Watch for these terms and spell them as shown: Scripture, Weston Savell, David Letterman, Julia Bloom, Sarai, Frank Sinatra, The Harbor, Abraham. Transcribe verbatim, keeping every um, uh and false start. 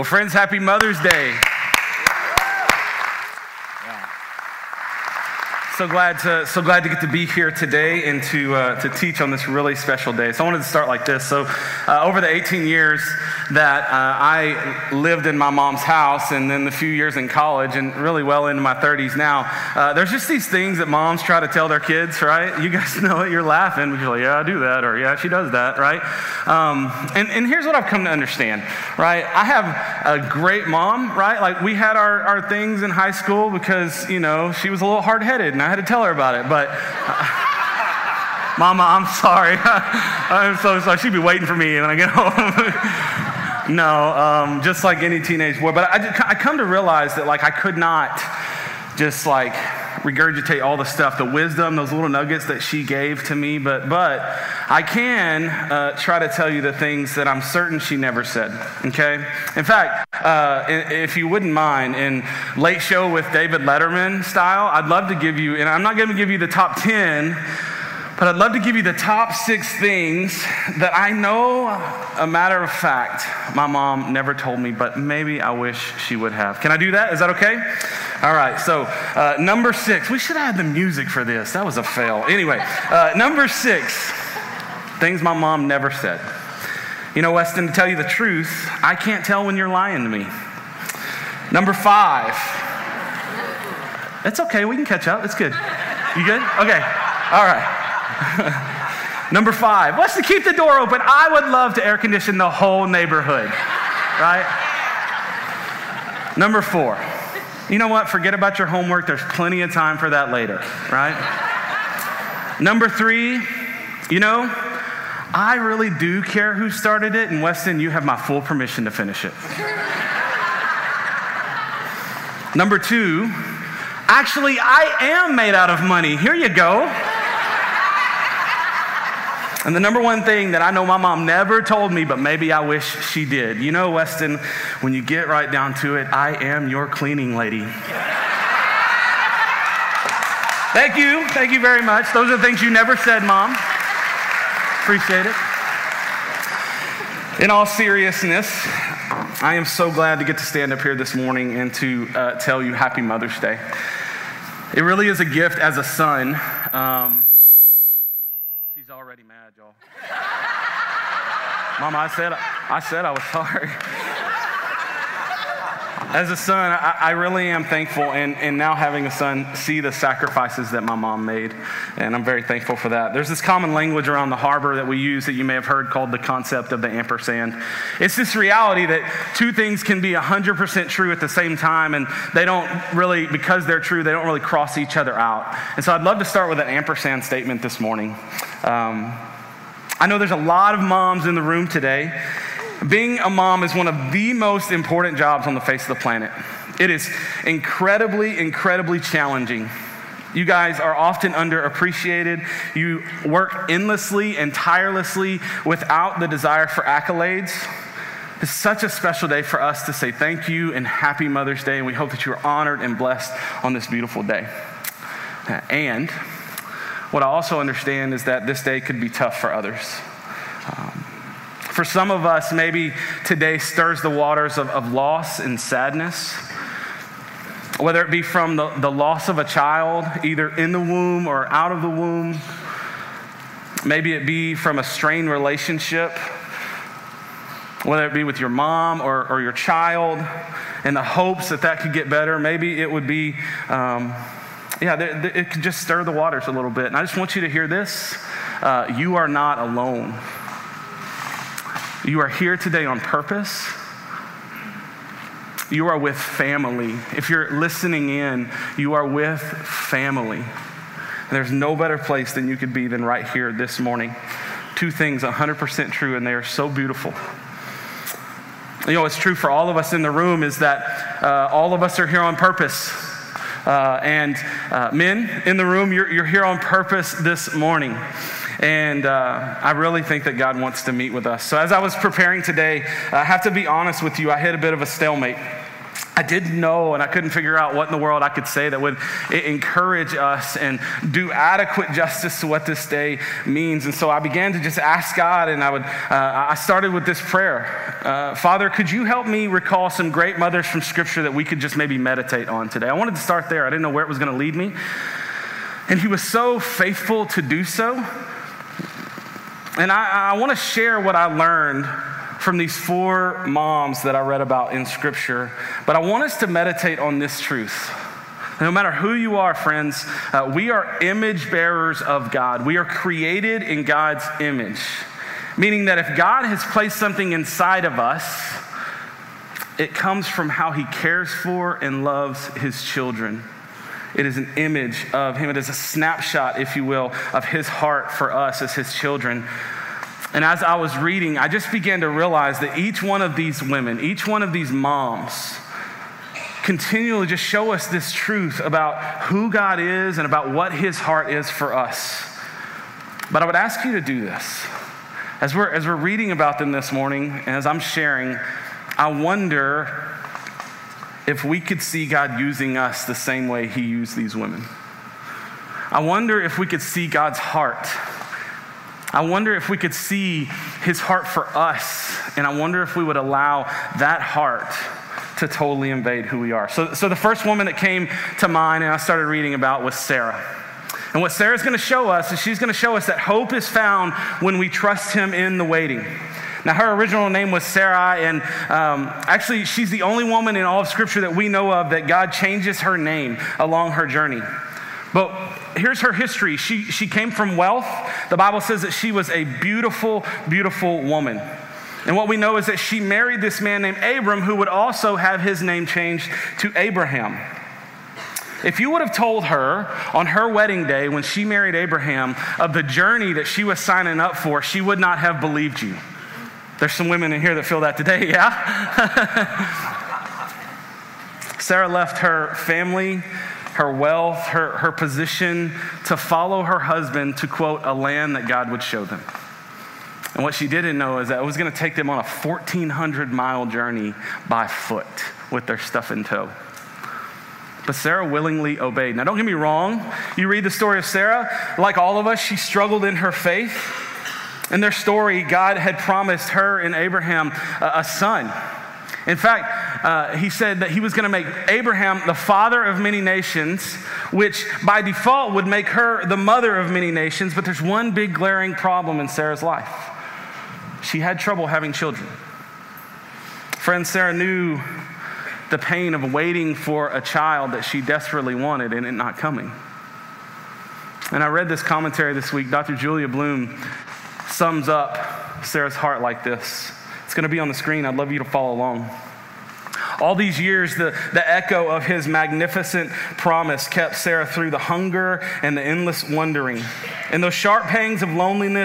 Well, friends, happy Mother's Day. Yeah. So glad to so glad to get to be here today and to uh, to teach on this really special day. So I wanted to start like this. So uh, over the eighteen years that uh, I lived in my mom's house, and then the few years in college, and really well into my thirties now, uh, there's just these things that moms try to tell their kids, right? You guys know it. You're laughing, but you're like, yeah, I do that, or yeah, she does that, right? Um, and, and here's what I've come to understand, right? I have a great mom, right? Like, we had our, our things in high school because, you know, she was a little hard-headed, and I had to tell her about it, but... Uh, Mama, I'm sorry. I'm so sorry. She'd be waiting for me when I get home. No, um, just like any teenage boy. But I, just, I come to realize that, like, I could not just, like, regurgitate all the stuff, the wisdom, those little nuggets that she gave to me. But but I can uh, try to tell you the things that I'm certain she never said, okay? In fact, uh, if you wouldn't mind, in Late Show with David Letterman style, I'd love to give you, and I'm not going to give you the top ten, but I'd love to give you the top six things that I know, a matter of fact, my mom never told me, but maybe I wish she would have. Can I do that? Is that okay? All right, so uh, number six. We should have had the music for this. That was a fail. Anyway, uh, number six, things my mom never said. You know, Weston, to tell you the truth, I can't tell when you're lying to me. Number five. It's okay. We can catch up. It's good. You good? Okay. All right. Number five, what's to keep the door open? I would love to air condition the whole neighborhood, right? Number four, you know what? Forget about your homework. There's plenty of time for that later, right? Number three, you know, I really do care who started it, and Weston, you have my full permission to finish it. Number two, actually, I am made out of money. Here you go. And the number one thing that I know my mom never told me, but maybe I wish she did. You know, Weston, when you get right down to it, I am your cleaning lady. Thank you. Thank you very much. Those are the things you never said, Mom. Appreciate it. In all seriousness, I am so glad to get to stand up here this morning and to uh, tell you Happy Mother's Day. It really is a gift as a son. Um, she's already married. Mama, I said I said I was sorry. As a son, I, I really am thankful, and, and now having a son, see the sacrifices that my mom made, and I'm very thankful for that. There's this common language around the harbor that we use that you may have heard called the concept of the ampersand. It's this reality that two things can be one hundred percent true at the same time, and they don't really, because they're true, they don't really cross each other out. And so I'd love to start with an ampersand statement this morning. Um, I know there's a lot of moms in the room today. Being a mom is one of the most important jobs on the face of the planet. It is incredibly, incredibly challenging. You guys are often underappreciated. You work endlessly and tirelessly without the desire for accolades. It's such a special day for us to say thank you and Happy Mother's Day, and we hope that you are honored and blessed on this beautiful day. And what I also understand is that this day could be tough for others. Um, for some of us, maybe today stirs the waters of, of loss and sadness, whether it be from the, the loss of a child, either in the womb or out of the womb. Maybe it be from a strained relationship, whether it be with your mom or, or your child, and the hopes that that could get better. Maybe it would be... Um, Yeah, it can just stir the waters a little bit. And I just want you to hear this. Uh, you are not alone. You are here today on purpose. You are with family. If you're listening in, you are with family. And there's no better place than you could be than right here this morning. Two things one hundred percent true, and they are so beautiful. You know, what's true for all of us in the room is that uh, all of us are here on purpose. Uh, and uh, men in the room, you're, you're here on purpose this morning. And uh, I really think that God wants to meet with us. So as I was preparing today, I have to be honest with you, I hit a bit of a stalemate. I didn't know, and I couldn't figure out what in the world I could say that would encourage us and do adequate justice to what this day means. And so I began to just ask God, and I would. Uh, I started with this prayer. Uh, Father, could you help me recall some great mothers from Scripture that we could just maybe meditate on today? I wanted to start there. I didn't know where it was going to lead me. And he was so faithful to do so. And I, I want to share what I learned from these four moms that I read about in Scripture. But I want us to meditate on this truth. No matter who you are, friends, uh, we are image bearers of God. We are created in God's image, meaning that if God has placed something inside of us, it comes from how he cares for and loves his children. It is an image of him. It is a snapshot, if you will, of his heart for us as his children. And as I was reading, I just began to realize that each one of these women, each one of these moms, continually just show us this truth about who God is and about what his heart is for us. But I would ask you to do this. As we're, as we're reading about them this morning, and as I'm sharing, I wonder if we could see God using us the same way he used these women. I wonder if we could see God's heart. I wonder if we could see his heart for us, and I wonder if we would allow that heart to totally invade who we are. So, so the first woman that came to mind and I started reading about was Sarah. And what Sarah's going to show us is she's going to show us that hope is found when we trust him in the waiting. Now, her original name was Sarai, and um, actually she's the only woman in all of Scripture that we know of that God changes her name along her journey. But here's her history. She she came from wealth. The Bible says that she was a beautiful, beautiful woman. And what we know is that she married this man named Abram, who would also have his name changed to Abraham. If you would have told her on her wedding day when she married Abraham of the journey that she was signing up for, she would not have believed you. There's some women in here that feel that today, yeah? Sarah left her family, her wealth, her, her position to follow her husband to, quote, a land that God would show them. And what she didn't know is that it was going to take them on a fourteen hundred mile journey by foot with their stuff in tow. But Sarah willingly obeyed. Now, don't get me wrong. You read the story of Sarah, like all of us, she struggled in her faith. In their story, God had promised her and Abraham a, a son. In fact, uh, he said that he was going to make Abraham the father of many nations, which by default would make her the mother of many nations. But there's one big glaring problem in Sarah's life. She had trouble having children. Friend, Sarah knew the pain of waiting for a child that she desperately wanted and it not coming. And I read this commentary this week. Doctor Julia Bloom sums up Sarah's heart like this. It's going to be on the screen. I'd love you to follow along. All these years, the, the echo of his magnificent promise kept Sarah through the hunger and the endless wondering. And those sharp pangs of loneliness